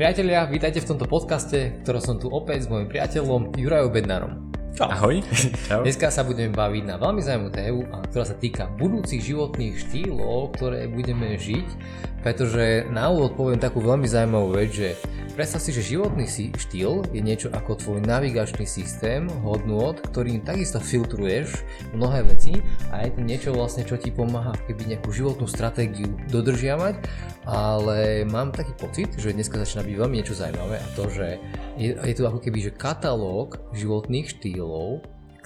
Priatelia, vítajte v tomto podcaste, ktorý som tu opäť s môjim priateľom Jurajom Bednárom. Čau. Ahoj. Čau. Dneska sa budeme baviť na veľmi zaujímavú tému, ktorá sa týka budúcich životných štýlov, ktoré budeme žiť, pretože na úvod poviem takú veľmi zaujímavú vec, že predstav si, že životný štýl je niečo ako tvoj navigačný systém hodnôt, ktorým takisto filtruješ mnohé veci a je to niečo vlastne, čo ti pomáha keby nejakú životnú stratégiu dodržiavať, ale mám taký pocit, že dneska začína byť veľmi niečo zaujímavé a to, že je tu ako keby že katalóg životných štýlov,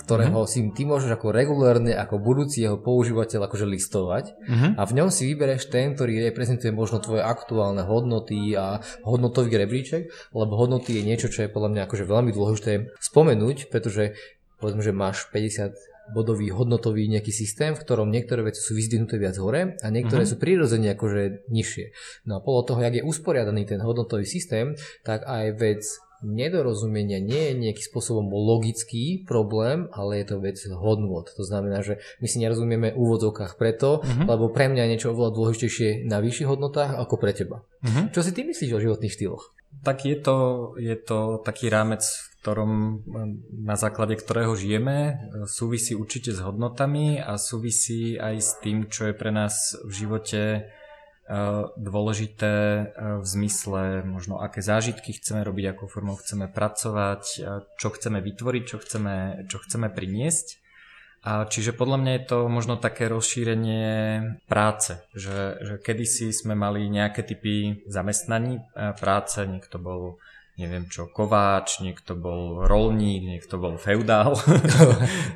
ktorého si ty môžeš ako regulárne, ako budúci jeho používateľ akože listovať a v ňom si vybereš ten, ktorý reprezentuje možno tvoje aktuálne hodnoty a hodnotový rebríček, lebo hodnoty je niečo, čo je podľa mňa akože veľmi dôležité spomenúť, pretože povedzme, že máš 50 bodový, hodnotový nejaký systém, v ktorom niektoré veci sú vyzdvihnuté viac hore a niektoré sú prirodzene akože nižšie. No a podľa toho, jak je usporiadaný ten hodnotový systém, tak aj vec nedorozumenia nie je nejakým spôsobom logický problém, ale je to vec hodnôt. To znamená, že my si nerozumieme v úvodzovkách preto, lebo pre mňa je niečo oveľa dôležitejšie na vyšších hodnotách ako pre teba. Čo si ty myslíš o životných štýloch? Tak je to taký rámec, na základe ktorého žijeme, súvisí určite s hodnotami a súvisí aj s tým, čo je pre nás v živote dôležité v zmysle možno aké zážitky chceme robiť, akou formou chceme pracovať, čo chceme vytvoriť, čo chceme priniesť. A čiže podľa mňa je to možno také rozšírenie práce, že kedysi sme mali nejaké typy zamestnaní práce, niekto bol kováč, niekto bol roľník, niekto bol feudál,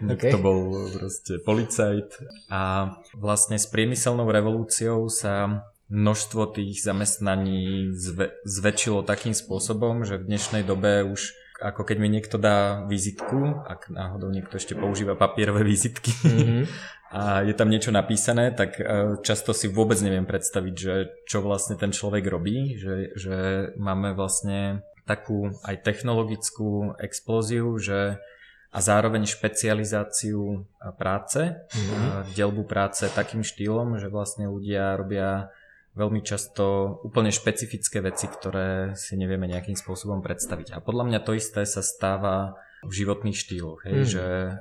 niekto bol proste policajt. A vlastne s priemyselnou revolúciou sa množstvo tých zamestnaní zväčšilo takým spôsobom, že v dnešnej dobe už ako keď mi niekto dá vizitku, ak náhodou niekto ešte používa papierové vizitky a je tam niečo napísané, tak často si vôbec neviem predstaviť, že čo vlastne ten človek robí, že máme vlastne takú aj technologickú explóziu, že a zároveň špecializáciu práce, delbu práce takým štýlom, že vlastne ľudia robia veľmi často úplne špecifické veci, ktoré si nevieme nejakým spôsobom predstaviť. A podľa mňa to isté sa stáva v životných štýloch, že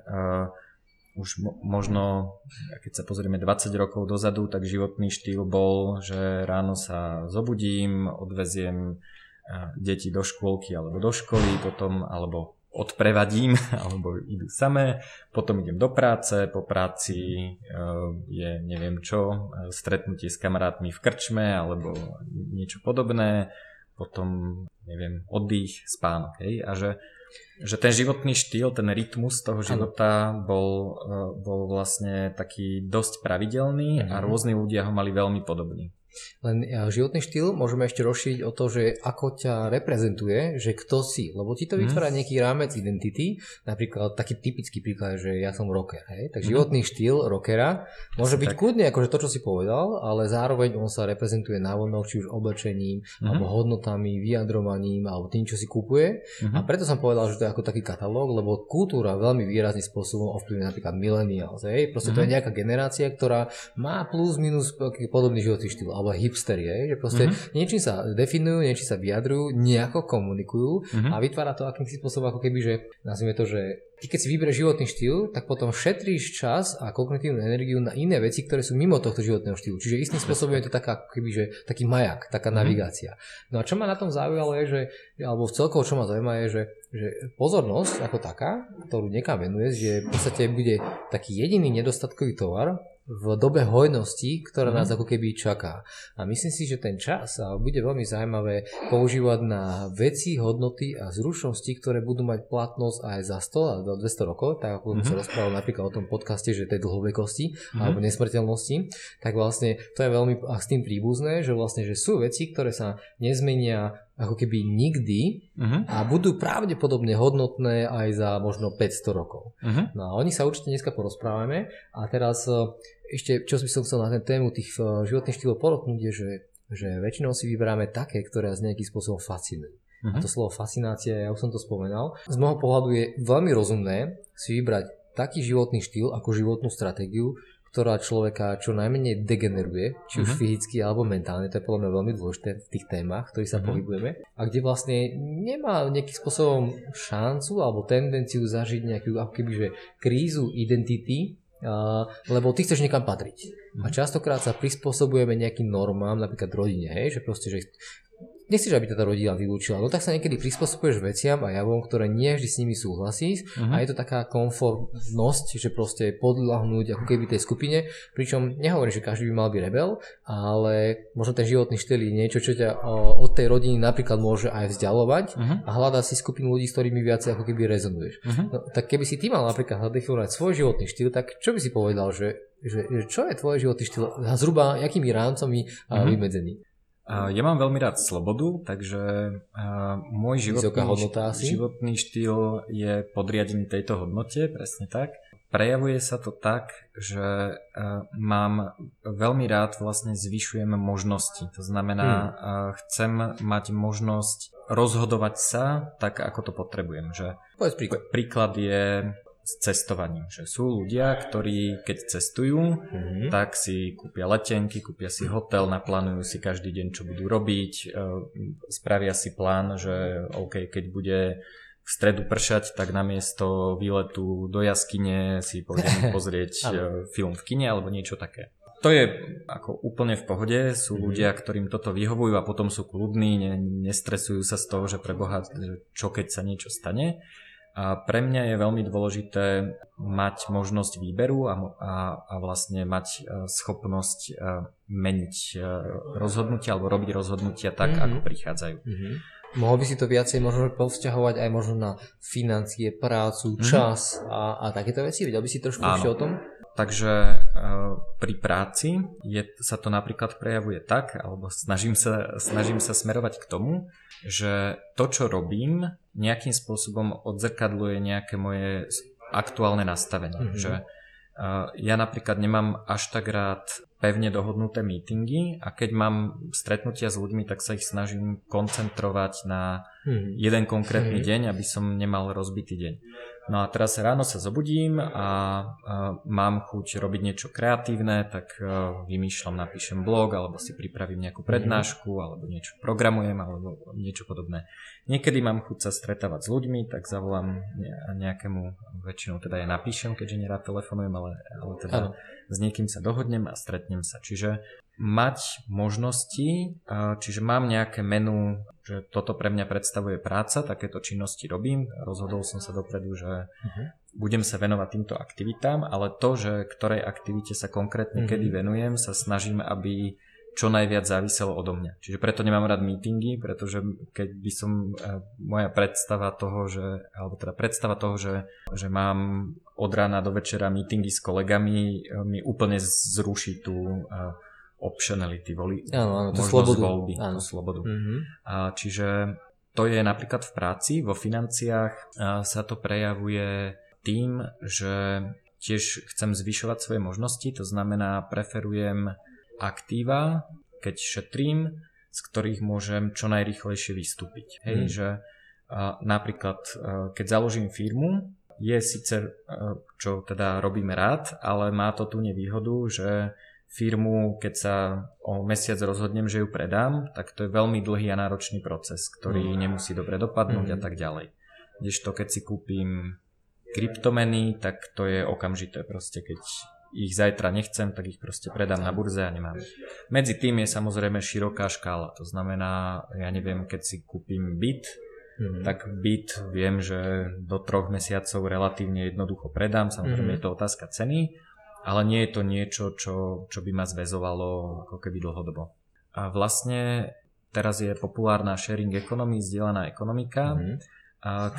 už možno, keď sa pozrieme 20 rokov dozadu, tak životný štýl bol, že ráno sa zobudím, odveziem deti do škôlky alebo do školy, potom alebo odprevadím, alebo idú samé, potom idem do práce, po práci je neviem čo, stretnutie s kamarátmi v krčme alebo niečo podobné, potom neviem, oddych, spánok, a že ten životný štýl, ten rytmus toho života bol vlastne taký dosť pravidelný a rôzni ľudia ho mali veľmi podobný. Len životný štýl môžeme ešte rozšíriť o to, že ako ťa reprezentuje, že kto si, lebo ti to vytvára nejaký rámec identity, napríklad taký typický príklad, že ja som rocker, tak životný štýl rockera môže byť kľudne akože to, čo si povedal, ale zároveň on sa reprezentuje návonok, či už oblečením, alebo hodnotami, vyjadrovaním, alebo tým, čo si kupuje a preto som povedal, že to je ako taký katalóg, lebo kultúra veľmi výrazným spôsobom ovplyvňuje napríklad millennials, proste to je nejaká generácia, ktorá má plus minus podobný životný štýl, hipster, že proste niečím sa definujú, niečím sa vyjadrujú, nejako komunikujú a vytvára to akýmsi spôsobom ako keby, že nazvime to, že ty keď si vyberieš životný štýl, tak potom šetríš čas a kognitívnu energiu na iné veci, ktoré sú mimo tohto životného štýlu. Čiže istým spôsobom je to taká, keby, že taký majak, taká navigácia. No a čo ma na tom zaujímalo je, že, alebo celkovo čo ma zaujíma je, že pozornosť ako taká, ktorú niekam venuješ, že v podstate bude taký jediný nedostatkový tovar v dobe hojnosti, ktorá nás ako keby čaká. A myslím si, že ten čas bude veľmi zaujímavé používať na veci, hodnoty a zručnosti, ktoré budú mať platnosť aj za 100 a 200 rokov, tak ako som sa rozprával napríklad o tom podcaste, že tej dlhovekosti alebo nesmrteľnosti, tak vlastne to je veľmi s tým príbuzné, že vlastne že sú veci, ktoré sa nezmenia ako keby nikdy a budú pravdepodobne hodnotné aj za možno 500 rokov. No a oni sa určite dneska porozprávame a teraz ešte, čo by som chcel na ten tému tých životných štýlov podotknúť je, že väčšinou si vyberáme také, ktoré nás nejakým spôsobom fascinujú. A to slovo fascinácia, ja už som to spomenal, z môjho pohľadu je veľmi rozumné si vybrať taký životný štýl ako životnú stratégiu, ktorá človeka čo najmenej degeneruje, či už fyzicky alebo mentálne, to je podľa mňa veľmi dôležité v tých témach, ktorých sa pohybujeme, a kde vlastne nemá nejakým spôsobom šancu alebo tendenciu zažiť nejakú ako kebyže krízu identity, lebo ty chceš niekam patriť. A častokrát sa prispôsobujeme nejakým normám, napríklad rodine, hej, že proste, že nechceš, aby tá rodina vylúčila, no tak sa niekedy prispôsobuješ veciam a javom, ktoré nie vždy s nimi súhlasíš, a je to taká konformnosť, že proste podľahnúť ako keby tej skupine, pričom nehovorím, že každý by mal byť rebel, ale možno ten životný štýl je niečo, čo ťa od tej rodiny napríklad môže aj vzdialovať, a hľadá si skupinu ľudí, s ktorými viac ako keby rezonuješ. No, tak keby si ty mal napríklad definovať svoj životný štýl, tak čo by si povedal, že čo je tvoj životný štýl a zhruba akými rámcami vymedzený? Ja mám veľmi rád slobodu, takže môj životný štýl je podriadený tejto hodnote, presne tak. Prejavuje sa to tak, že mám veľmi rád, vlastne zvyšujem možnosti. To znamená, chcem mať možnosť rozhodovať sa tak, ako to potrebujem. Že príklad je s cestovaním, že sú ľudia, ktorí keď cestujú, tak si kúpia letenky, kúpia si hotel, naplánujú si každý deň, čo budú robiť, spravia si plán, že OK, keď bude v stredu pršať, tak namiesto výletu do jaskyne si pôjdem pozrieť film v kine alebo niečo také. To je ako úplne v pohode, sú ľudia, ktorým toto vyhovujú a potom sú kľudní, nestresujú sa z toho, že preboha, čo keď sa niečo stane. A pre mňa je veľmi dôležité mať možnosť výberu a vlastne mať schopnosť meniť rozhodnutia alebo robiť rozhodnutia tak, ako prichádzajú. Mohol by si to viacej možno povzťahovať aj možno na financie, prácu, čas a takéto veci? Vedel by si trošku ešte o tom? Takže pri práci sa to napríklad prejavuje tak, alebo snažím sa smerovať k tomu, že to, čo robím, nejakým spôsobom odzrkadluje nejaké moje aktuálne nastavenie. Že ja napríklad nemám až tak rád pevne dohodnuté meetingy a keď mám stretnutia s ľuďmi, tak sa ich snažím koncentrovať na jeden konkrétny deň, aby som nemal rozbitý deň. No a teraz ráno sa zobudím a mám chuť robiť niečo kreatívne, tak vymýšľam, napíšem blog, alebo si pripravím nejakú prednášku, alebo niečo programujem, alebo niečo podobné. Niekedy mám chuť sa stretávať s ľuďmi, tak zavolám nejakému, väčšinou teda ja napíšem, keďže nerád telefonujem, ale teda s niekým sa dohodnem a stretnem sa. Čiže mať možnosti, čiže mám nejaké menu, že toto pre mňa predstavuje práca, takéto činnosti robím, rozhodol som sa dopredu, že budem sa venovať týmto aktivitám, ale to, že ktorej aktivite sa konkrétne kedy venujem, sa snažím, aby čo najviac záviselo odo mňa. Čiže preto nemám rád meetingy, pretože keď by som, moja predstava toho, že mám od rána do večera meetingy s kolegami, mi úplne zruší tú optionality, možnosť voľby, tú slobodu. Čiže to je napríklad v práci, vo financiách sa to prejavuje tým, že tiež chcem zvyšovať svoje možnosti, to znamená preferujem aktíva, keď šetrím, z ktorých môžem čo najrýchlejšie vystúpiť. Hej, že napríklad keď založím firmu, je síce, čo teda robím rád, ale má to tú nevýhodu, že firmu, keď sa o mesiac rozhodnem, že ju predám, tak to je veľmi dlhý a náročný proces, ktorý nemusí dobre dopadnúť a tak ďalej. Kdežto keď si kúpim kryptomeny, tak to je okamžité. Proste keď ich zajtra nechcem, tak ich proste predám na burze a nemám. Medzi tým je samozrejme široká škála. To znamená, ja neviem, keď si kúpim byt, tak byt viem, že do 3 mesiacov relatívne jednoducho predám. Samozrejme je to otázka ceny, ale nie je to niečo, čo by ma zväzovalo ako keby dlhodobo. A vlastne teraz je populárna sharing economy, zdieľaná ekonomika,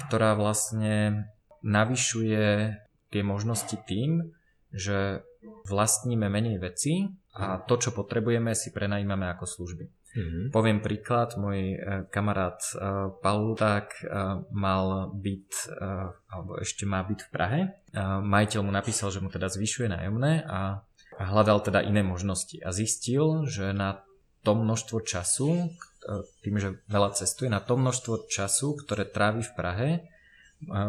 ktorá vlastne navyšuje tie možnosti tým, že vlastníme menej veci a to, čo potrebujeme, si prenajímame ako služby. Poviem príklad, môj kamarát Paul mal byt, alebo ešte má byt v Prahe. Majiteľ mu napísal, že mu teda zvyšuje nájomné a hľadal teda iné možnosti a zistil, že na to množstvo času, tým, že veľa cestuje, na to množstvo času, ktoré trávi v Prahe,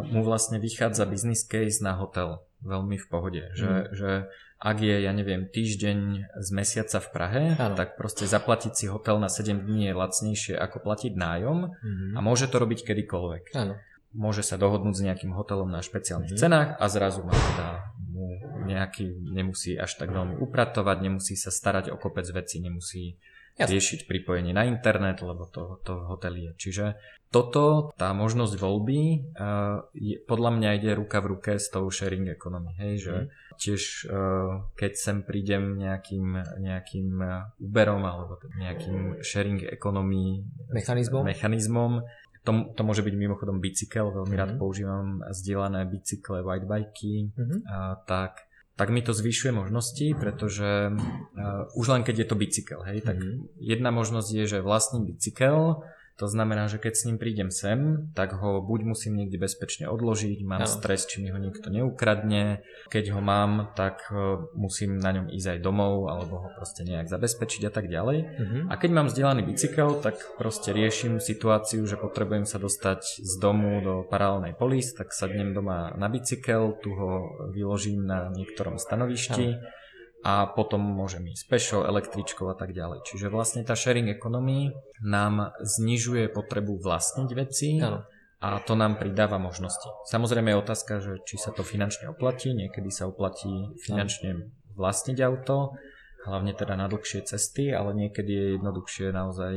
mu vlastne vychádza business case na hotel. veľmi v pohode. Že ak je, ja neviem, týždeň z mesiaca v Prahe, tak proste zaplatiť si hotel na 7 dní je lacnejšie ako platiť nájom a môže to robiť kedykoľvek. Áno. Môže sa dohodnúť s nejakým hotelom na špeciálnych cenách a zrazu má teda nejaký, nemusí až tak veľmi upratovať, nemusí sa starať o kopec vecí, nemusí riešiť pripojenie na internet, lebo to hotel je. Čiže toto, tá možnosť voľby podľa mňa ide ruka v ruke s tou sharing economy. Hej, že tiež keď sem prídem nejakým Uberom alebo nejakým sharing economy mechanizmom, to môže byť mimochodom bicykel, veľmi rád používam zdieľané bicykle, whitebiky, tak mi to zvyšuje možnosti, pretože už len keď je to bicykel, hej, tak jedna možnosť je, že vlastním bicykel, to znamená, že keď s ním prídem sem, tak ho buď musím niekde bezpečne odložiť, mám stres, či mi ho niekto neukradne, keď ho mám, tak musím na ňom ísť aj domov, alebo ho proste nejak zabezpečiť a tak ďalej. A keď mám zdieľaný bicykel, tak proste riešim situáciu, že potrebujem sa dostať z domu do Paralelnej Polis, tak sadnem doma na bicykel, tu ho vyložím na niektorom stanovišti a potom môžem ísť pešo, električkou a tak ďalej. Čiže vlastne tá sharing economy nám znižuje potrebu vlastniť veci a to nám pridáva možnosti. Samozrejme je otázka, že či sa to finančne oplatí, niekedy sa oplatí finančne vlastniť auto, hlavne teda na dlhšie cesty, ale niekedy je jednoduchšie naozaj.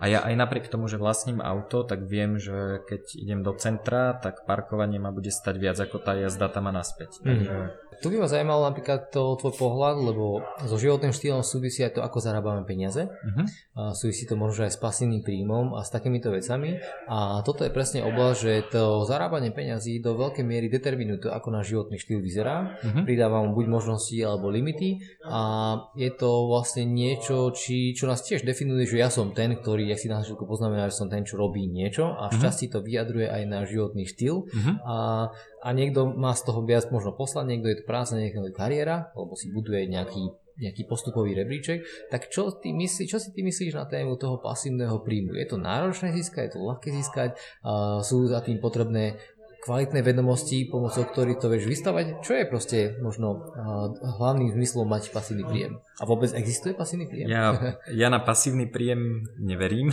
A ja aj napriek tomu, že vlastním auto, tak viem, že keď idem do centra, tak parkovanie ma bude stať viac ako tá jazda tam a naspäť. Takže... Tu by ma zaujímalo napríklad to tvoj pohľad, lebo so životným štýlom súvisí aj to, ako zarábame peniaze. Súvisí to možno aj s pasívnym príjmom a s takýmito vecami. A toto je presne oblasť, že to zarábanie peňazí do veľkej miery determinuje to, ako náš životný štýl vyzerá. Pridáva mu buď možnosti alebo limity a je to vlastne niečo, čo nás tiež definuje, že ja som ten, ktorý, ak si na všetko poznamená, že som ten, čo robí niečo a v časti to vyjadruje aj náš životný štýl a niekto má z toho viac možno poslanie, niekto je to práca, niekto je to kariéra, alebo si buduje nejaký postupový rebríček. Tak čo si ty myslíš na tému toho pasívneho príjmu? Je to náročné získať, je to ľahké získať, sú za tým potrebné kvalitné vedomosti, pomocou ktorých to vieš vystavať? Čo je proste možno hlavným zmyslom mať pasívny príjem? A vôbec existuje pasívny príjem? Ja na pasívny príjem neverím,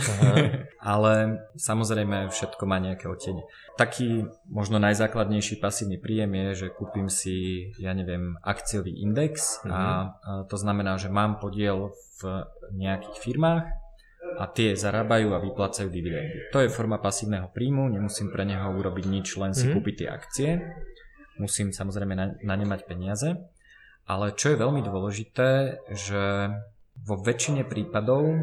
ale samozrejme všetko má nejaké odtiene. Taký možno najzákladnejší pasívny príjem je, že kúpim si, ja neviem, akciový index a to znamená, že mám podiel v nejakých firmách a tie zarábajú a vyplácajú dividendy. To je forma pasívneho príjmu, nemusím pre neho urobiť nič, len si kúpiť tie akcie. Musím samozrejme na ne mať peniaze. Ale čo je veľmi dôležité, že vo väčšine prípadov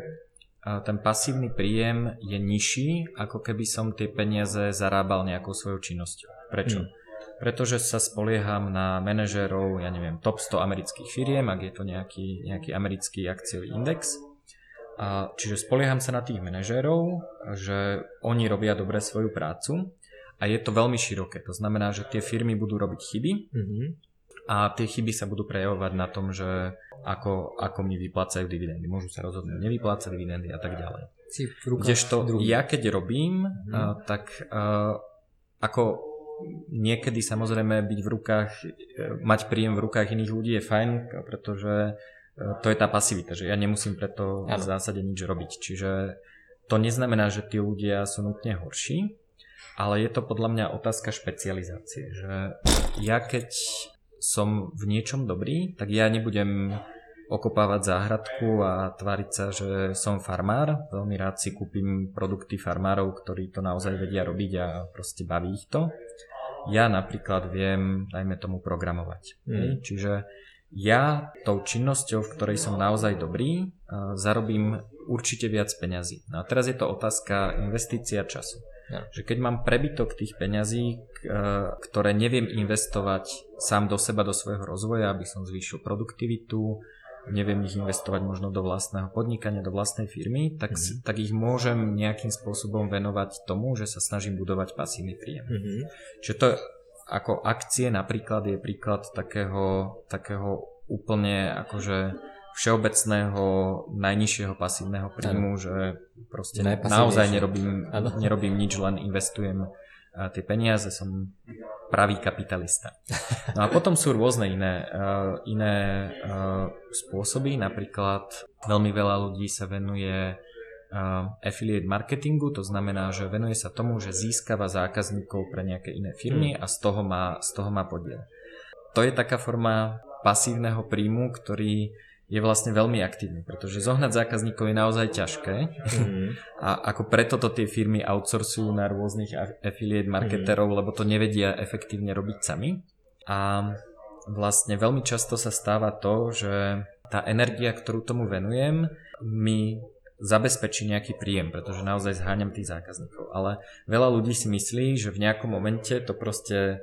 ten pasívny príjem je nižší, ako keby som tie peniaze zarábal nejakou svojou činnosťou. Prečo? Pretože sa spolieham na manažérov, ja neviem, top 100 amerických firiem, ak je to nejaký americký akciový index. Čiže spolieham sa na tých manažérov, že oni robia dobre svoju prácu a je to veľmi široké. To znamená, že tie firmy budú robiť chyby a tie chyby sa budú prejavovať na tom, že ako mi vyplácajú dividendy. Môžu sa rozhodnúť nevyplácať dividendy a tak ďalej. Kdežto ja keď robím, tak ako niekedy samozrejme byť v rukách, mať príjem v rukách iných ľudí je fajn, pretože to je tá pasivita, že ja nemusím preto v zásade nič robiť. Čiže to neznamená, že tí ľudia sú nutne horší, ale je to podľa mňa otázka špecializácie. Že ja keď som v niečom dobrý, tak ja nebudem okopávať záhradku a tváriť sa, že som farmár. Veľmi rád si kúpim produkty farmárov, ktorí to naozaj vedia robiť a proste baví ich to. Ja napríklad viem, dajme tomu, programovať. Čiže ja tou činnosťou, v ktorej som naozaj dobrý, zarobím určite viac peňazí. No a teraz je to otázka investícia času. Že keď mám prebytok tých peňazí, ktoré neviem investovať sám do seba, do svojho rozvoja, aby som zvýšil produktivitu, neviem ich investovať možno do vlastného podnikania, do vlastnej firmy, tak ich môžem nejakým spôsobom venovať tomu, že sa snažím budovať pasívny príjem. Čiže to ako akcie napríklad je príklad takého úplne akože všeobecného najnižšieho pasívneho príjmu, že proste naozaj nerobím nič, len investujem tie peniaze, som pravý kapitalista. No a potom sú rôzne iné spôsoby, napríklad veľmi veľa ľudí sa venuje affiliate marketingu, to znamená, že venuje sa tomu, že získava zákazníkov pre nejaké iné firmy a z toho má podiel. To je taká forma pasívneho príjmu, ktorý je vlastne veľmi aktívny, pretože zohnať zákazníkov je naozaj ťažké a ako preto to tie firmy outsourcujú na rôznych affiliate marketerov, lebo to nevedia efektívne robiť sami. A vlastne veľmi často sa stáva to, že tá energia, ktorú tomu venujem, mi zabezpečí nejaký príjem, pretože naozaj zháňam tých zákazníkov. Ale veľa ľudí si myslí, že v nejakom momente to proste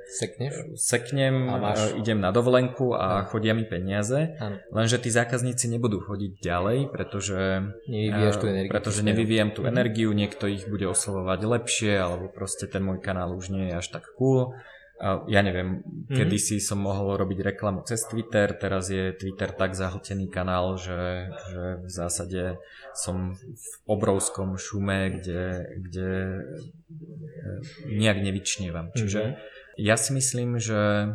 seknem, idem na dovolenku a chodia mi peniaze, lenže tí zákazníci nebudú chodiť ďalej, pretože nevyvíjam tú energiu, niekto ich bude oslovovať lepšie, alebo proste ten môj kanál už nie je až tak cool. Ja neviem, kedysi som mohol robiť reklamu cez Twitter, teraz je Twitter tak zahltený kanál, že v zásade som v obrovskom šume, kde nejak nevyčnievam. Čiže ja si myslím, že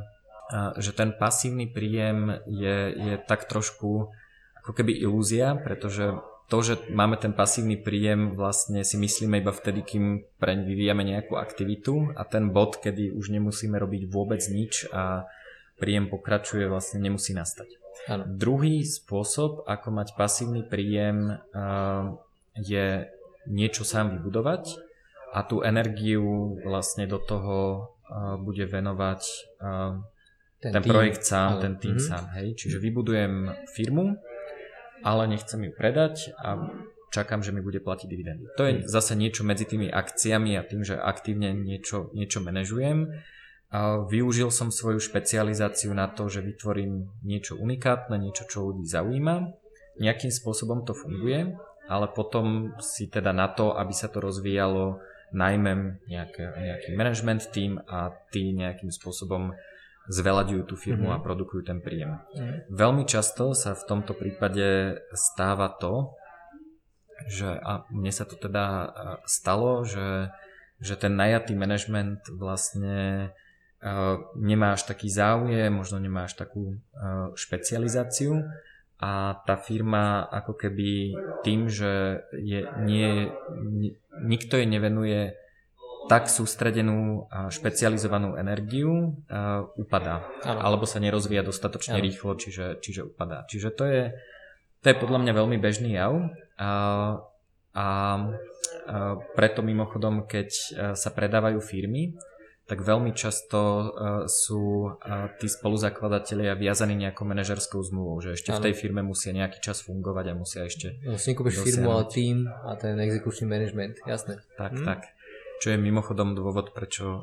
ten pasívny príjem je tak trošku ako keby ilúzia, pretože to, že máme ten pasívny príjem, vlastne si myslíme iba vtedy, kým preň vyvíjame nejakú aktivitu, a ten bod, kedy už nemusíme robiť vôbec nič a príjem pokračuje, vlastne nemusí nastať. Ano. Druhý spôsob, ako mať pasívny príjem, je niečo sám vybudovať a tú energiu vlastne do toho bude venovať ten projekt sám, ten tým sám. Hej? Čiže vybudujem firmu, ale nechcem ju predať a čakám, že mi bude platiť dividendy. To je zase niečo medzi tými akciami a tým, že aktívne niečo manažujem. Využil som svoju špecializáciu na to, že vytvorím niečo unikátne, niečo, čo ľudí zaujíma. Nejakým spôsobom to funguje, ale potom si teda na to, aby sa to rozvíjalo, najmä nejaký management tím a tí nejakým spôsobom zvelaďujú tú firmu a produkujú ten príjem. Veľmi často sa v tomto prípade stáva to, že, a mne sa to teda stalo, že ten najatý manažment vlastne nemá až taký záujem, možno nemá až takú špecializáciu, a tá firma ako keby tým, že nikto jej nevenuje tak sústredenú a špecializovanú energiu, upadá. Ano. Alebo sa nerozvíja dostatočne rýchlo, čiže upadá. Čiže to je podľa mňa veľmi bežný jav. A preto mimochodom, keď sa predávajú firmy, tak veľmi často sú tí spoluzakladatelia viazaní nejakou manažerskou zmluvou, že ešte v tej firme musia nejaký čas fungovať a musia ešte... Nekúpiš firmu, ale tím a ten exekučný management, jasné. Tak. Čo je mimochodom dôvod, prečo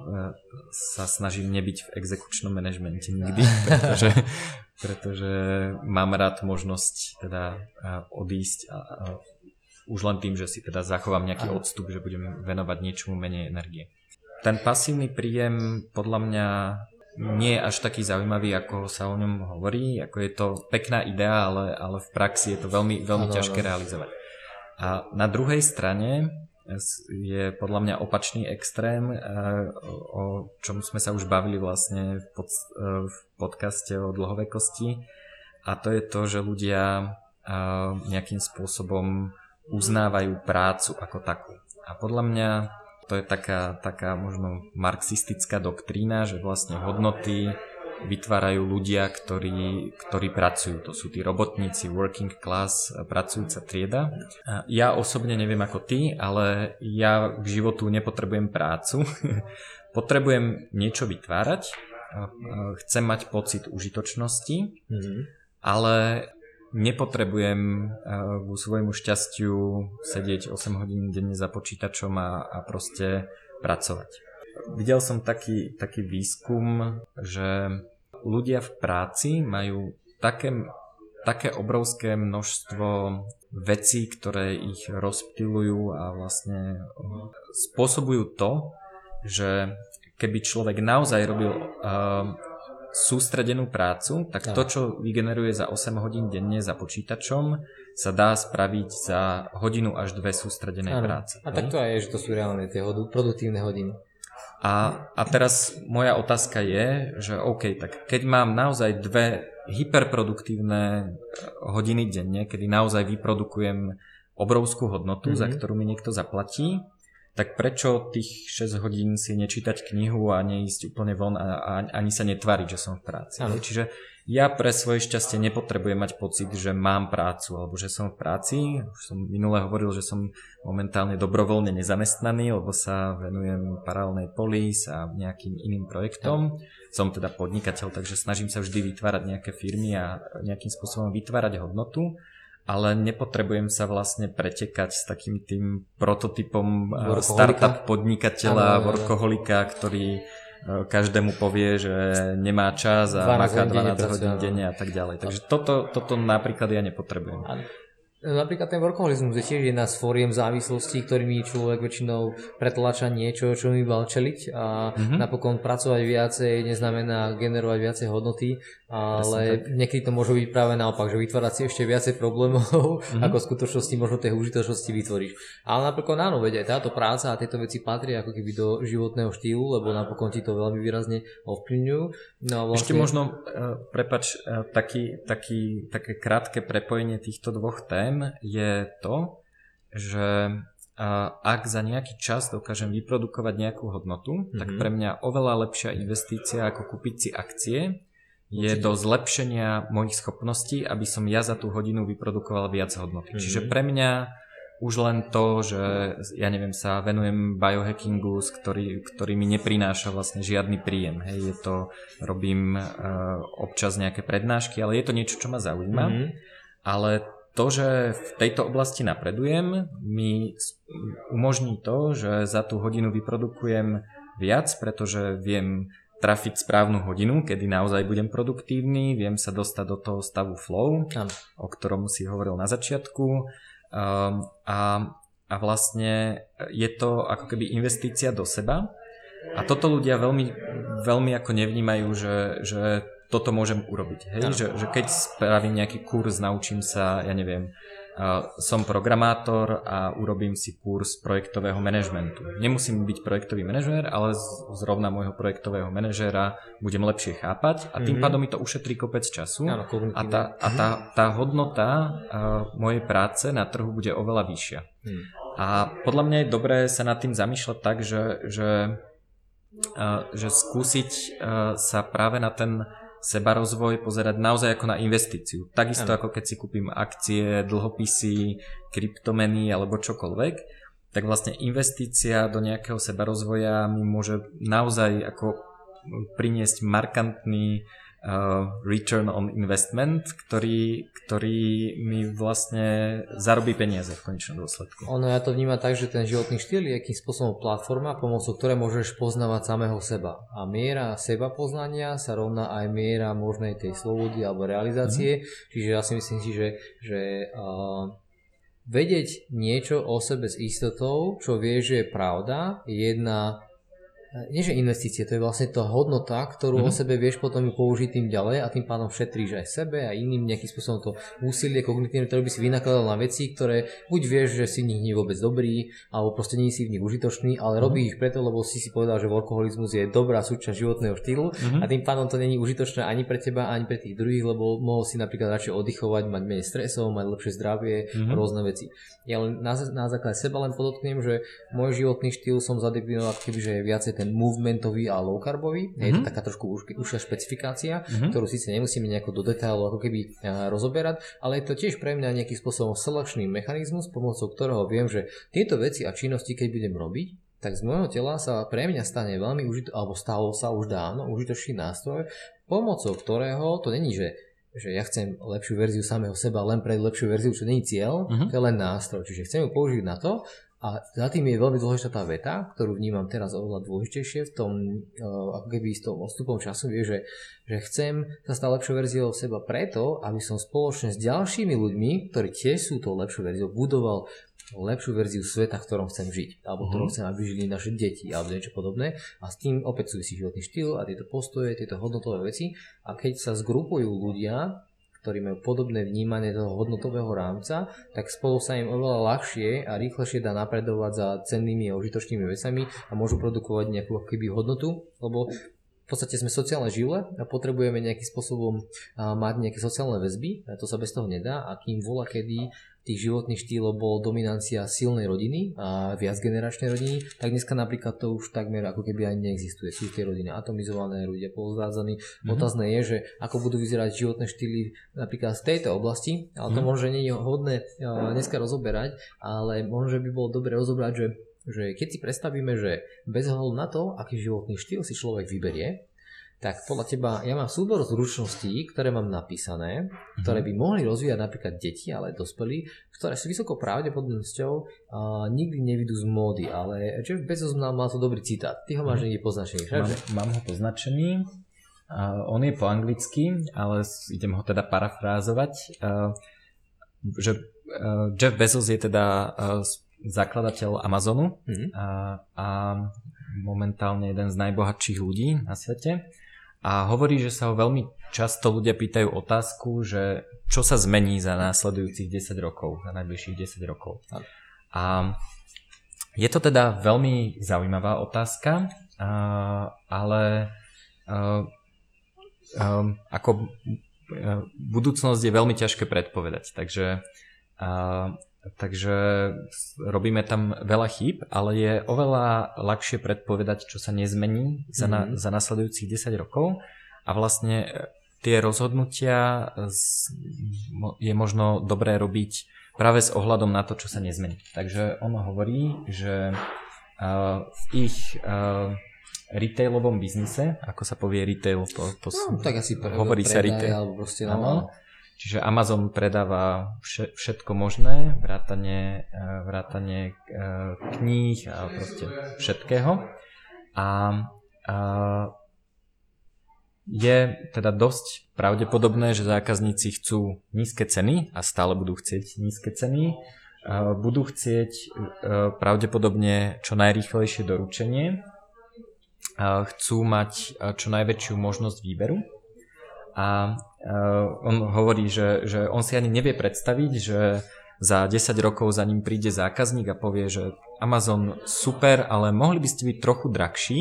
sa snažím nebyť v exekučnom manažmente nikdy, pretože mám rád možnosť teda odísť a už len tým, že si teda zachovám nejaký odstup, že budem venovať niečomu menej energie. Ten pasívny príjem podľa mňa nie je až taký zaujímavý, ako sa o ňom hovorí, ako je to pekná idea, ale v praxi je to veľmi, veľmi ťažké realizovať. A na druhej strane je podľa mňa opačný extrém, o čom sme sa už bavili vlastne v podcaste o dlhovekosti, a to je to, že ľudia nejakým spôsobom uznávajú prácu ako takú. A podľa mňa to je taká možno marxistická doktrína, že vlastne hodnoty vytvárajú ľudia, ktorí pracujú. To sú tí robotníci, working class, pracujúca trieda. Ja osobne neviem ako ty, ale ja k životu nepotrebujem prácu. Potrebujem niečo vytvárať. Chcem mať pocit užitočnosti, ale nepotrebujem ku svojmu šťastiu sedieť 8 hodín denne za počítačom a proste pracovať. Videl som taký výskum, že ľudia v práci majú také obrovské množstvo vecí, ktoré ich rozptýľujú a vlastne spôsobujú to, že keby človek naozaj robil sústredenú prácu, tak to, čo vygeneruje za 8 hodín denne za počítačom, sa dá spraviť za hodinu až dve sústredenej práce. A tak to aj je, že to sú reálne tie produktívne hodiny. A teraz moja otázka je, že OK, tak keď mám naozaj dve hyperproduktívne hodiny denne, kedy naozaj vyprodukujem obrovskú hodnotu, za ktorú mi niekto zaplatí, tak prečo tých 6 hodín si nečítať knihu a neísť úplne von a ani sa netváriť, že som v práci. Ano. Čiže ja pre svoje šťastie nepotrebujem mať pocit, že mám prácu alebo že som v práci. Už som minule hovoril, že som momentálne dobrovoľne nezamestnaný, lebo sa venujem Paralelnej Polis a nejakým iným projektom. Som teda podnikateľ, takže snažím sa vždy vytvárať nejaké firmy a nejakým spôsobom vytvárať hodnotu, ale nepotrebujem sa vlastne pretekať s takým tým prototypom startup podnikateľa, workoholika, ktorý každému povie, že nemá čas a maká 12 hodín denne a tak ďalej. Takže toto napríklad ja nepotrebujem. A napríklad ten workoholizmus je tiež jedna z fóriem závislostí, ktorými človek väčšinou pretláča niečo, čo mi mal čeliť a napokon pracovať viacej neznamená generovať viacej hodnoty, ale niekedy to môže byť práve naopak, že vytvárať si ešte viacej problémov, ako v skutočnosti možno tej užitočnosti vytvoríš. Ale napokon áno, veď aj táto práca a tieto veci patria ako keby do životného štýlu, lebo napokon ti to veľmi výrazne ovplyvňujú. No vlastne... Ešte možno, prepáč, také krátke prepojenie týchto dvoch tém je to, že ak za nejaký čas dokážem vyprodukovať nejakú hodnotu, tak pre mňa oveľa lepšia investícia ako kúpiť si akcie je do zlepšenia mojich schopností, aby som ja za tú hodinu vyprodukoval viac hodnoty. Čiže pre mňa už len to, že ja neviem, sa venujem biohackingu, ktorý mi neprináša vlastne žiadny príjem. Hej, je to, robím občas nejaké prednášky, ale je to niečo, čo ma zaujíma. Ale to, že v tejto oblasti napredujem, mi umožní to, že za tú hodinu vyprodukujem viac, pretože viem trafiť správnu hodinu, kedy naozaj budem produktívny, viem sa dostať do toho stavu flow, o ktorom si hovoril na začiatku. A vlastne je to ako keby investícia do seba. A toto ľudia veľmi, veľmi ako nevnímajú, že toto môžem urobiť, hej? Že keď spravím nejaký kurz, naučím sa, ja neviem, som programátor a urobím si kurz projektového manažmentu. Nemusím byť projektový manažér, ale zrovna môjho projektového manažéra budem lepšie chápať a tým pádom mi to ušetrí kopec času a tá hodnota mojej práce na trhu bude oveľa vyššia. A podľa mňa je dobré sa nad tým zamýšľať tak, že skúsiť sa práve na ten sebarozvoj pozerať naozaj ako na investíciu. Takisto ako keď si kúpim akcie, dlhopisy, kryptomeny alebo čokoľvek, tak vlastne investícia do nejakého sebarozvoja mi môže naozaj ako priniesť markantný return on investment, ktorý mi vlastne zarobí peniaze v konečnom dôsledku. Ono ja to vnímam tak, že ten životný štýl je akým spôsobom platforma, pomocou ktorej môžeš poznávať samého seba. A miera seba poznania sa rovná aj miera možnej tej slobody alebo realizácie. Čiže ja si myslím si, že vedieť niečo o sebe s istotou, čo vieš, že je pravda, je jedna... Nie, že investície, to je vlastne tá hodnota, ktorú o sebe vieš potom použiť tým ďalej a tým pádom šetríš aj sebe a iným nejakým spôsobom to úsilie kognitívne, ktoré by si vynakladal na veci, ktoré buď vieš, že si v nich nie vôbec dobrý, alebo proste nie si v nich užitočný, ale robíš ich preto, lebo si povedal, že workoholizmus je dobrá súčasť životného štýlu a tým pádom to není užitočné ani pre teba, ani pre tých druhých, lebo mohol si napríklad radšej oddychovať, mať menej stresov, mať lepšie zdravie, rôzne veci. Ja len na základe seba len podotknem, že môj životný štýl som zadefinoval, kebyže viac movementový a low-carbový. Je to taká trošku užšia špecifikácia, ktorú síce nemusíme nejako do detailu ako keby rozoberať, ale je to tiež pre mňa nejakým spôsobom selekčný mechanizmus, pomocou ktorého viem, že tieto veci a činnosti, keď budem robiť, tak z môjho tela sa pre mňa stane veľmi užitočný nástroj, pomocou ktorého to není, že ja chcem lepšiu verziu samého seba len pre lepšiu verziu, čo není cieľ, to je len nástroj. Čiže chcem ju použiť na to. A za tým je veľmi dôležitá tá veta, ktorú vnímam teraz oveľa dôležitejšie v tom, ako keby s tom odstupom času, vie, že chcem sa stať lepšou verziou seba preto, aby som spoločne s ďalšími ľuďmi, ktorí tiež sú tou lepšou verziou, budoval lepšiu verziu sveta, v ktorom chcem žiť, alebo v ktorom chcem, aby žili naše deti, alebo niečo podobné. A s tým opäť súvisí životný štýl a tieto postoje, tieto hodnotové veci. A keď sa zgrupujú ľudia, ktorí majú podobné vnímanie toho hodnotového rámca, tak spolu sa im oveľa ľahšie a rýchlejšie dá napredovať za cennými a užitočnými vecami a môžu produkovať nejakú akýby hodnotu, lebo v podstate sme sociálne živle a potrebujeme nejakým spôsobom mať nejaké sociálne väzby, a to sa bez toho nedá, a kým vola kedy tých životných štýlov bolo dominancia silnej rodiny a viacgeneračnej rodiny, tak dneska napríklad to už takmer ako keby ani neexistuje. Sú tie rodiny atomizované, ľudia pozdrádzaní. Otázne je, že ako budú vyzerať životné štýly napríklad v tejto oblasti, ale to možno nie je hodné dneska rozoberať, ale možno, že by bolo dobre rozobrať, že keď si predstavíme, že bez ohľadu na to, aký životný štýl si človek vyberie, tak podľa teba, ja mám súbor zručností, ktoré mám napísané, ktoré by mohli rozvíjať napríklad deti, ale dospelí, ktoré sú vysokou pravdepodobnosťou nikdy nevidú z módy, ale Jeff Bezos má to dobrý citát. Ty ho máš niekde poznačený. Mám ho poznačený. On je po anglicky, ale idem ho teda parafrázovať. Že Jeff Bezos je teda zakladateľ Amazonu a momentálne jeden z najbohatších ľudí na svete. A hovorí, že sa ho veľmi často ľudia pýtajú otázku, že čo sa zmení za následujúcich 10 rokov, za najbližších 10 rokov. A je to teda veľmi zaujímavá otázka, ale ako budúcnosť je veľmi ťažké predpovedať. Takže robíme tam veľa chýb, ale je oveľa ľahšie predpovedať, čo sa nezmení za nasledujúcich 10 rokov, a vlastne tie rozhodnutia je možno dobré robiť práve s ohľadom na to, čo sa nezmení. Takže ono hovorí, že v ich retailovom biznise, ako sa povie retail, tak asi hovorí sa retail, alebo proste áno. Čiže Amazon predáva všetko možné, vrátane kníh a proste všetkého. A je teda dosť pravdepodobné, že zákazníci chcú nízke ceny a stále budú chcieť nízke ceny. Budú chcieť pravdepodobne čo najrýchlejšie doručenie. Chcú mať čo najväčšiu možnosť výberu. A on hovorí, že on si ani nevie predstaviť, že za 10 rokov za ním príde zákazník a povie, že Amazon super, ale mohli by ste byť trochu drahší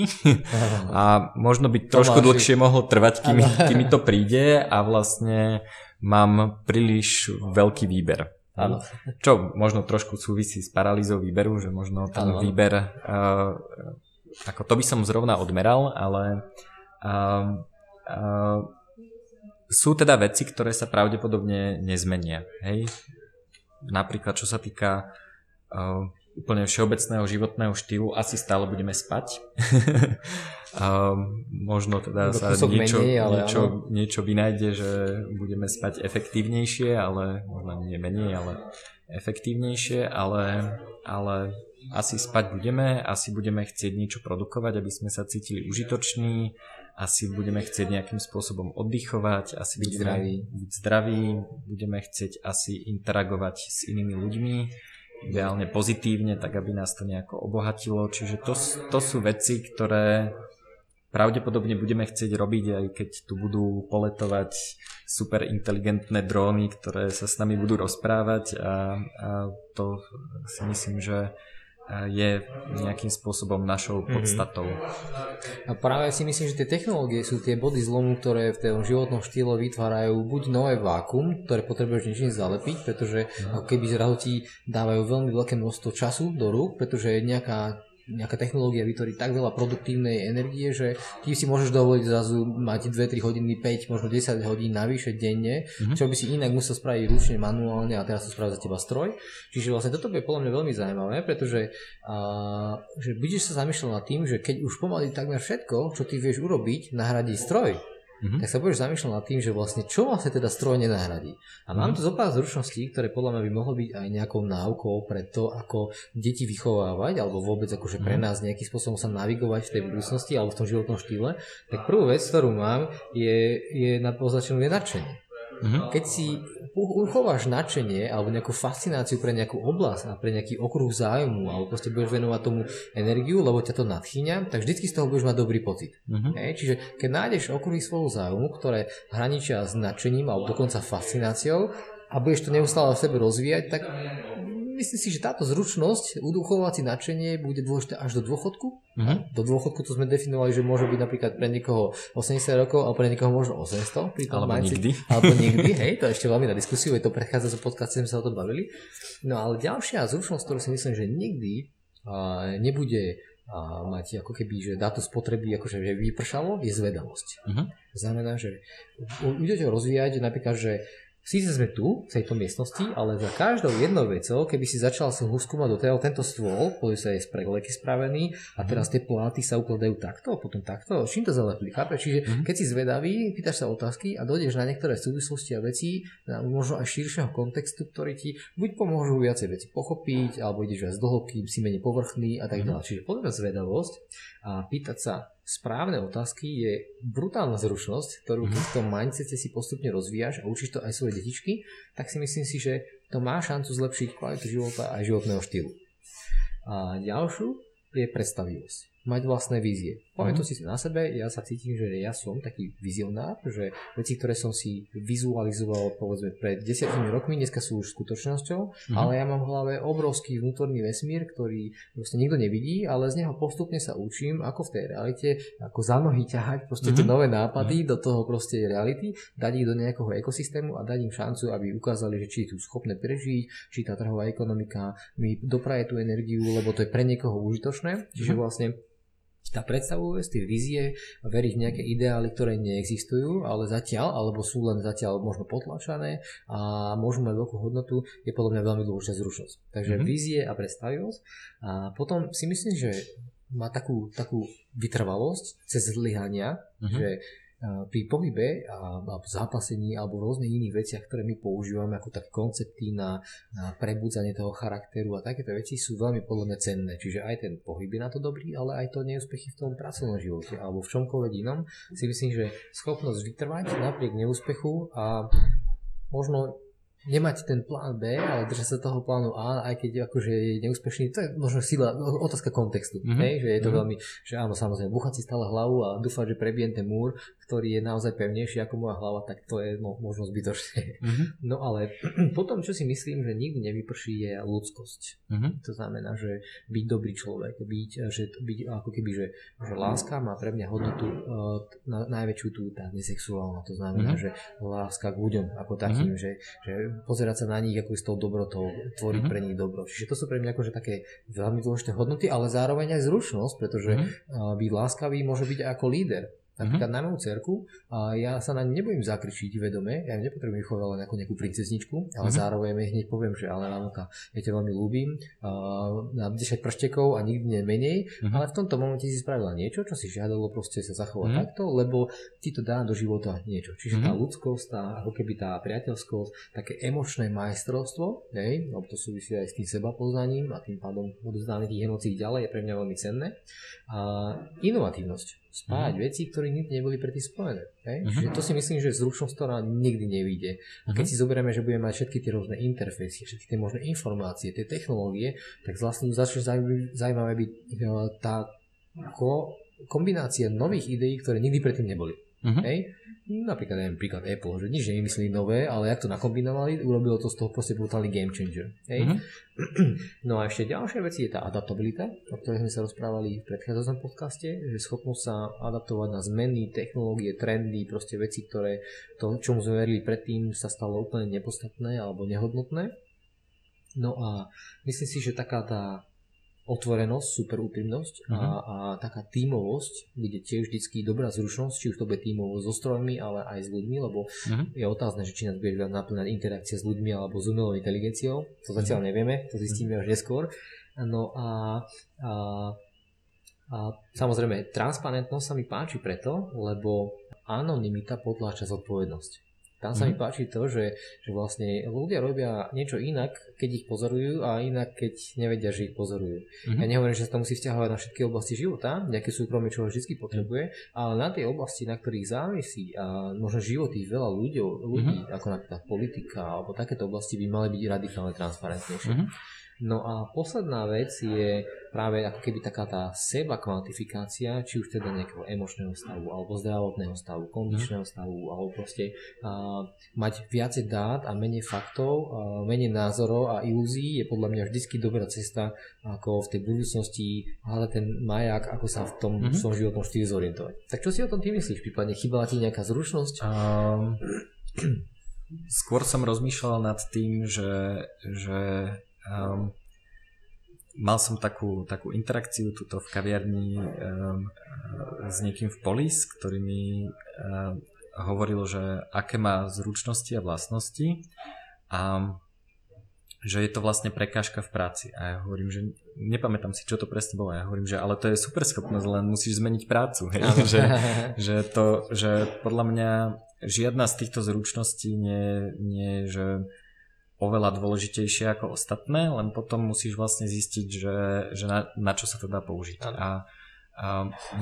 a možno by trošku dlhšie mohlo trvať, kým mi to príde, a vlastne mám príliš veľký výber. Áno. Čo možno trošku súvisí s paralýzou výberu, že možno ten výber, ako to by som zrovna odmeral, ale sú teda veci, ktoré sa pravdepodobne nezmenia. Hej? Napríklad, čo sa týka úplne všeobecného životného štýlu, asi stále budeme spať. Možno teda sa niečo vynájde, že budeme spať efektívnejšie, ale možno nie menej, ale efektívnejšie, ale asi spať budeme, asi budeme chcieť niečo produkovať, aby sme sa cítili užitoční, asi budeme chcieť nejakým spôsobom oddychovať, asi byť zdraví, budeme chcieť asi interagovať s inými ľuďmi, ideálne pozitívne, tak aby nás to nejako obohatilo. Čiže to sú veci, ktoré pravdepodobne budeme chcieť robiť, aj keď tu budú poletovať super inteligentné dróny, ktoré sa s nami budú rozprávať, a to si myslím, že je nejakým spôsobom našou podstatou. A práve si myslím, že tie technológie sú tie body zlomu, ktoré v tom životnom štýle vytvárajú buď nové vákum, ktoré potrebuješ niečím zalepiť, pretože ako keby zrazu ti dávajú veľmi veľké množstvo času do rúk, pretože nejaká technológia vytvorí tak veľa produktívnej energie, že ty si môžeš dovoliť zrazu mať 2-3 hodiny, 5, možno 10 hodín navyše denne, čo by si inak musel spraviť ručne, manuálne, a teraz to spraví za teba stroj. Čiže vlastne toto je podľa mňa veľmi zaujímavé, pretože že budeš sa zamýšľať nad tým, že keď už pomaly takmer všetko, čo ty vieš urobiť, nahradí stroj, tak sa budeš zamýšľať nad tým, že vlastne čo vlastne teda stroj nenahradí. A mám tu zopár zručností, ktoré podľa mňa by mohlo byť aj nejakou náukou pre to, ako deti vychovávať, alebo vôbec akože pre nás nejakým spôsobom sa navigovať v tej budúcnosti alebo v tom životnom štýle. Tak prvú vec, ktorú mám, je nadpoznačenú nadšenie. Keď si uchováš nadšenie alebo nejakú fascináciu pre nejakú oblasť a pre nejaký okruh zájmu alebo proste budeš venovať tomu energiu, lebo ťa to nadchýňa, tak vždycky z toho budeš mať dobrý pocit. Čiže keď nájdeš okruhy svojho zájmu, ktoré hraničia s nadšením alebo dokonca fascináciou a budeš to neustále v sebe rozvíjať, tak myslím si, že táto zručnosť uduchovať si nadšenie bude dôležité až do dôchodku. Do dôchodku to sme definovali, že môže byť napríklad pre niekoho 80 rokov a pre niekoho možno 800. Alebo nikdy, hej, to ešte veľmi na diskusiu, je to predchádza zo podcastu, sme sa o tom bavili. No ale ďalšia zručnosť, ktorú si myslím, že nikdy nebude mať ako keby, že dátum spotreby akože že vypršalo, je zvedavosť. Znamená, že budete rozvíjať napríklad, že síce sme tu, v tejto miestnosti, ale za každou jednou vecou, keby si začal som skúmať dotiaľ tento stôl, podľa sa je z preleky spravený a teraz tie pláty sa ukladajú takto, potom takto, čím to zalepili, chápeš? Čiže keď si zvedavý, pýtaš sa otázky a dojdeš na niektoré súvislosti a veci, možno aj širšieho kontextu, ktorý ti buď pomôžu viacej veci pochopiť, alebo ideš viac dlhokým, si menej povrchný a tak ďalej. Čiže podľa zvedavosť a pýtať sa správne otázky je brutálna zručnosť, ktorú keď v tom mindsete si postupne rozvíjaš a učíš to aj svoje detičky, tak si myslím si, že to má šancu zlepšiť kvalitu života a životného štýlu. A ďalšiu je predstavivosť. Mať vlastné vízie. Pamätám si na sebe, ja sa cítim, že ja som taký vizionár, že veci, ktoré som si vizualizoval povedzme pred 10 rokmi, dneska sú už skutočnosťou, ale ja mám v hlave obrovský vnútorný vesmír, ktorý proste nikto nevidí, ale z neho postupne sa učím, ako v tej realite, ako za nohy ťahať proste tie nové nápady do toho proste reality, dať ich do nejakého ekosystému a dať im šancu, aby ukázali, že či sú schopné prežiť, či tá trhová ekonomika mi dopraje tú energiu, lebo to je pre niekoho užitočné, čiže vlastne tá predstavuje tie vízie, veriť v nejaké ideály, ktoré neexistujú, ale zatiaľ, alebo sú len zatiaľ možno potlačané a môžu mať veľkú hodnotu, je podľa mňa veľmi dôležitá zručnosť. Takže vízie a predstavivosť. A potom si myslím, že má takú vytrvalosť cez zlyhania, že pri pohybe a zápasení alebo rôznych iných veciach, ktoré my používame ako také koncepty na prebudzanie toho charakteru a takéto veci sú veľmi podľa mňa cenné. Čiže aj ten pohyb je na to dobrý, ale aj to neúspechy v tom pracovnom živote alebo v čomkoľvek inom. Si myslím, že schopnosť vytrvať napriek neúspechu a možno nemať ten plán B, ale držať sa toho plánu A, aj keď akože je neúspešný, to je možno sila, otázka kontextu, že je to veľmi, že áno, samozrejme, búchať si stále hlavu a dúfať, že prebijem ten múr, ktorý je naozaj pevnejší ako moja hlava, tak to je možno zbytočné. No ale potom, čo si myslím, že nikdy nevyprší, je ľudskosť. To znamená, že byť dobrý človek, byť ako keby, že láska má pre mňa hodnotu najväčšiu tú, tá nesexuálna, to znamená, že láska k ľuďom ako takým, že pozerať sa na nich ako s tou dobrotou, tvoriť pre nich dobro. Čiže to sú pre mňa akože také veľmi dôležité hodnoty, ale zároveň aj zručnosť, pretože byť láskavý môže byť ako líder. Napríklad na moju dcerku, ja sa na nebudem zakričiť vedome, ja nepotrebujem vychovať len ako nejakú princezničku, ale zároveň hneď poviem, že ale mamka, ja ťa veľmi ľúbim, mám 10 prštekov a nikdy nemenej, ale v tomto momente si spravila niečo, čo si žiadalo proste sa zachovať takto, lebo ti to dá do života niečo. Čiže tá ľudskosť, ako keby tá priateľskosť, také emočné majstrovstvo, lebo to súvisí aj s tým sebapoznaním a tým pádom odovzdávanie tých emócií ďalej je pre mňa veľmi cenné. A inovatívnosť. Spájať veci, ktoré nikdy neboli predtým spojené. Čiže to si myslím, že zručnosť, ktorá nikdy nevyjde. A keď si zoberieme, že budeme mať všetky tie rôzne interfejsy, všetky tie možné informácie, tie technológie, tak vlastne začne zaujímavé byť tá kombinácia nových ideí, ktoré nikdy predtým neboli. Napríklad, neviem, príklad Apple, že nič nevymyslí nové, ale jak to nakombinovali, urobilo to z toho proste brutálny game changer. No a ešte ďalšia vec je tá adaptabilita, o ktorej sme sa rozprávali v predchádzajúcom podcaste, že schopnosť sa adaptovať na zmeny, technológie, trendy, proste veci, ktoré to, čomu sme verili predtým, sa stalo úplne nepodstatné alebo nehodnotné. No a myslím si, že taká tá otvorenosť, super úprimnosť a taká tímovosť, kde tiež vždycky dobrá zručnosť, či už to bude tímovosť so strojmi, ale aj s ľuďmi, lebo je otázne, že či nás bude naplňať interakcia s ľuďmi alebo s umelou inteligenciou, to zatiaľ nevieme, to zistíme až neskôr. No a samozrejme, transparentnosť sa mi páči preto, lebo anonymita potláča zodpovednosť. Tam sa mi páči to, že vlastne ľudia robia niečo inak, keď ich pozorujú a inak, keď nevedia, že ich pozorujú. Ja nehovorím, že sa to musí vzťahovať na všetky oblasti života, nejaké súkromie, čo ho vždy potrebuje, ale na tej oblasti, na ktorých závisí a možno životy veľa ľudí, ako napríklad politika alebo takéto oblasti by mali byť radikálne transparentnejšie. No a posledná vec je práve ako keby taká tá seba kvantifikácia, či už teda nejakého emočného stavu, alebo zdravotného stavu, kondičného stavu, alebo proste mať viacej dát a menej faktov, menej názorov a ilúzií je podľa mňa vždycky dobrá cesta, ako v tej budúcnosti hľadať ten majak, ako sa v tom svojom životnom štýle zorientovať. Tak čo si o tom ty myslíš? Prípadne chýbala ti nejaká zručnosť? Skôr som rozmýšľal nad tým, že mal som takú interakciu tuto v kaviarni s niekým v Polis, ktorý mi hovoril, že aké má zručnosti a vlastnosti a že je to vlastne prekážka v práci. A ja hovorím, že nepamätám si, čo to presne bolo. Ja hovorím, že ale to je super schopnosť, len musíš zmeniť prácu. Že podľa mňa žiadna z týchto zručností nie že oveľa dôležitejšie ako ostatné, len potom musíš vlastne zistiť, že na čo sa to dá použiť. A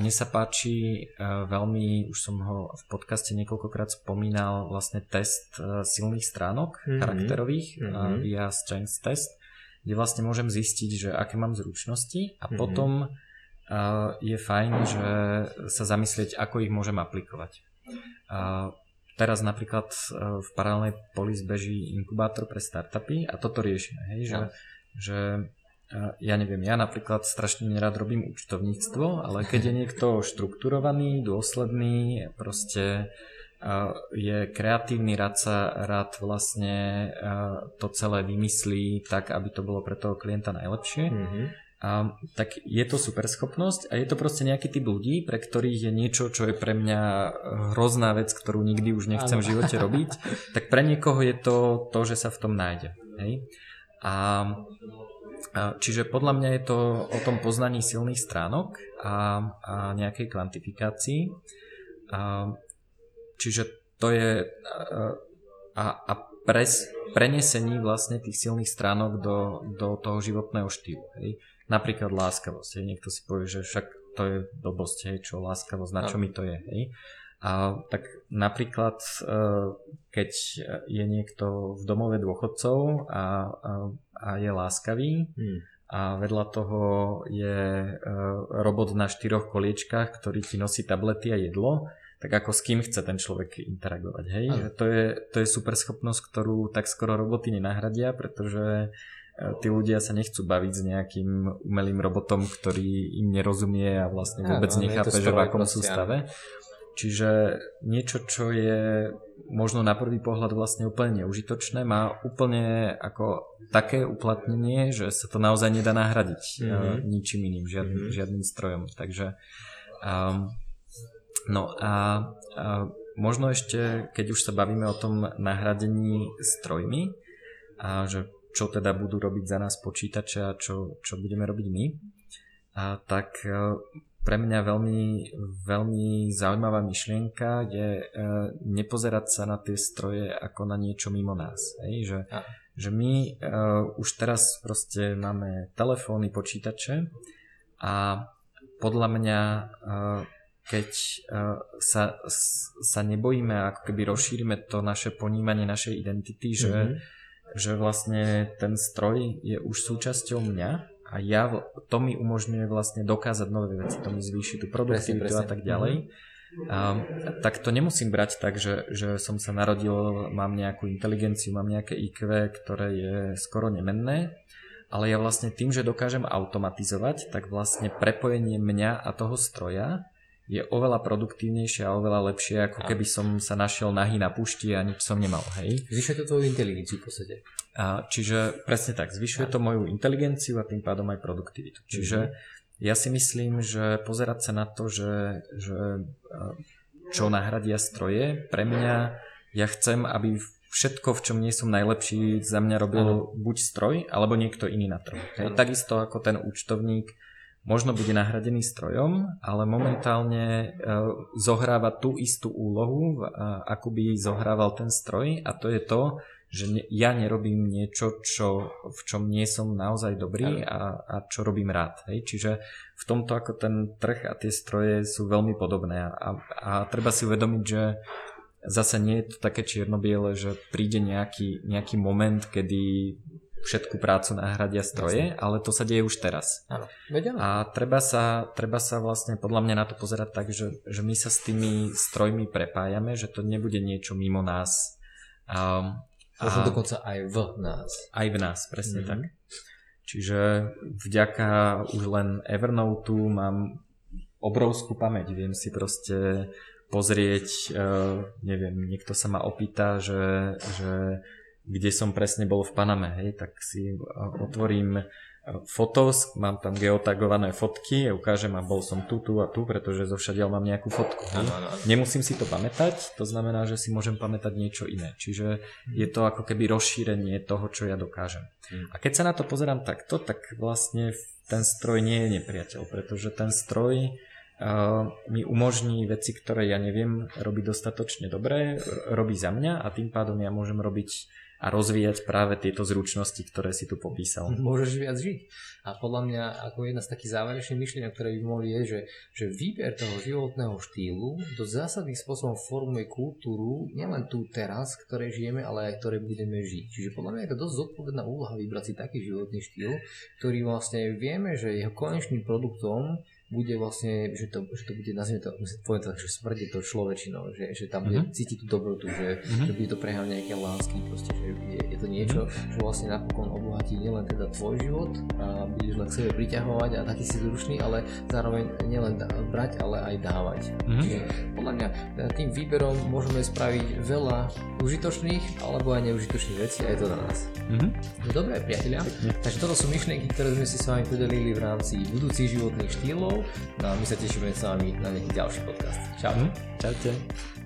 mne sa páči veľmi, už som ho v podcaste niekoľkokrát spomínal, vlastne test silných stránok charakterových, via strength test, kde vlastne môžem zistiť, že aké mám zručnosti a potom je fajn, že sa zamyslieť, ako ich môžem aplikovať. Teraz napríklad v Paralelnej Polis beží inkubátor pre startupy a toto riešime, že ja neviem, ja napríklad strašne nerad robím účtovníctvo, ale keď je niekto štrukturovaný, dôsledný, proste je kreatívny, rád vlastne to celé vymyslí tak, aby to bolo pre toho klienta najlepšie. Tak je to super schopnosť a je to proste nejaký typ ľudí, pre ktorých je niečo, čo je pre mňa hrozná vec, ktorú nikdy už nechcem v živote robiť, tak pre niekoho je to, že sa v tom nájde. Hej? Čiže podľa mňa je to o tom poznaní silných stránok a nejakej kvantifikácii. Čiže to je a prenesení vlastne tých silných stránok do toho životného štýlu. Hej? Napríklad láskavosť. Niekto si povie, že však to je blbosť, čo láskavosť, na čo mi to je. Hej? A tak napríklad, keď je niekto v domove dôchodcov a je láskavý a vedľa toho je robot na 4 koliečkách, ktorý ti nosí tablety a jedlo, tak ako s kým chce ten človek interagovať. Hej? To je super schopnosť, ktorú tak skoro roboty nenahradia, pretože tí ľudia sa nechcú baviť s nejakým umelým robotom, ktorý im nerozumie a vlastne vôbec nechápe, že v akom sú stave. Čiže niečo, čo je možno na prvý pohľad vlastne úplne neužitočné, má úplne ako také uplatnenie, že sa to naozaj nedá nahradiť ničím iným, žiadnym strojom. Takže no a možno ešte, keď už sa bavíme o tom nahradení strojmi, a že čo teda budú robiť za nás počítače a čo budeme robiť my, tak pre mňa veľmi, veľmi zaujímavá myšlienka je nepozerať sa na tie stroje ako na niečo mimo nás. Hej? Že my už teraz proste máme telefóny, počítače a podľa mňa keď sa nebojíme, ako keby rozšírime to naše ponímanie našej identity, že vlastne ten stroj je už súčasťou mňa a to mi umožňuje vlastne dokázať nové veci, to mi zvýši tú produktivitu a tak ďalej. Tak to nemusím brať tak, že som sa narodil, mám nejakú inteligenciu, mám nejaké IQ, ktoré je skoro nemenné. Ale ja vlastne tým, že dokážem automatizovať, tak vlastne prepojenie mňa a toho stroja je oveľa produktívnejšie a oveľa lepšie, ako keby som sa našiel nahý na púšti a nič som nemal. Hej? Zvyšuje to tvoju inteligenciu v podstate. Čiže presne tak, zvyšuje to moju inteligenciu a tým pádom aj produktivitu. Čiže ja si myslím, že pozerať sa na to, že čo nahradia stroje, pre mňa ja chcem, aby všetko, v čom nie som najlepší, za mňa robil buď stroj, alebo niekto iný na trhu. Takisto ako ten účtovník Možno bude nahradený strojom, ale momentálne zohráva tú istú úlohu, akú by zohrával ten stroj, a to je to, že ja nerobím niečo, v čom nie som naozaj dobrý a čo robím rád. Hej? Čiže v tomto ako ten trh a tie stroje sú veľmi podobné a treba si uvedomiť, že zase nie je to také čierno-biele, že príde nejaký moment, kedy všetku prácu nahradia stroje, ale to sa deje už teraz. Áno, vedeme. A treba sa vlastne podľa mňa na to pozerať tak, že my sa s tými strojmi prepájame, že to nebude niečo mimo nás. Možno dokonca aj v nás. Aj v nás, presne tak. Čiže vďaka už len Evernote mám obrovskú pamäť. Viem si proste pozrieť, neviem, niekto sa ma opýta, že kde som presne bol v Paname, hej, tak si otvorím fotos, mám tam geotagované fotky, ukážem a bol som tu a tu, pretože zovšadiaľ mám nejakú fotku. Ano. Nemusím si to pamätať, to znamená, že si môžem pamätať niečo iné, čiže je to ako keby rozšírenie toho, čo ja dokážem. A keď sa na to pozerám takto, tak vlastne ten stroj nie je nepriateľ, pretože ten stroj mi umožní veci, ktoré ja neviem robiť dostatočne dobre, robí za mňa a tým pádom ja môžem robiť a rozvíjať práve tieto zručnosti, ktoré si tu popísal. Môžeš viac žiť. A podľa mňa ako jedna z takých záverečných myšlienok, ktoré by mohli, je, že výber toho životného štýlu do zásadných spôsobom formuje kultúru, nielen tú teraz, ktoré žijeme, ale aj ktoré budeme žiť. Čiže podľa mňa je to dosť zodpovedná úloha vybrať si taký životný štýl, ktorý vlastne vieme, že jeho konečným produktom bude vlastne, že to bude, nazvime to, poviem tak, že smrdí to človečinou, že tam bude cítiť tú dobrotu, že bude to preháňať nejaké lásky, proste, že je to niečo, čo vlastne napokon obohatí nielen teda tvoj život a budeš len k sebe priťahovať a taký si zručný, ale zároveň nielen brať, ale aj dávať. Čiže podľa mňa tým výberom môžeme spraviť veľa užitočných alebo aj neužitočných vecí a je to na nás. Dobre, priatelia, takže toto sú myšlienky, ktoré sme si s vami podelili v rámci budúcich životných štýlov. No a my sa tešíme s vami na nejaký ďalší podcast. Čau. Čaute.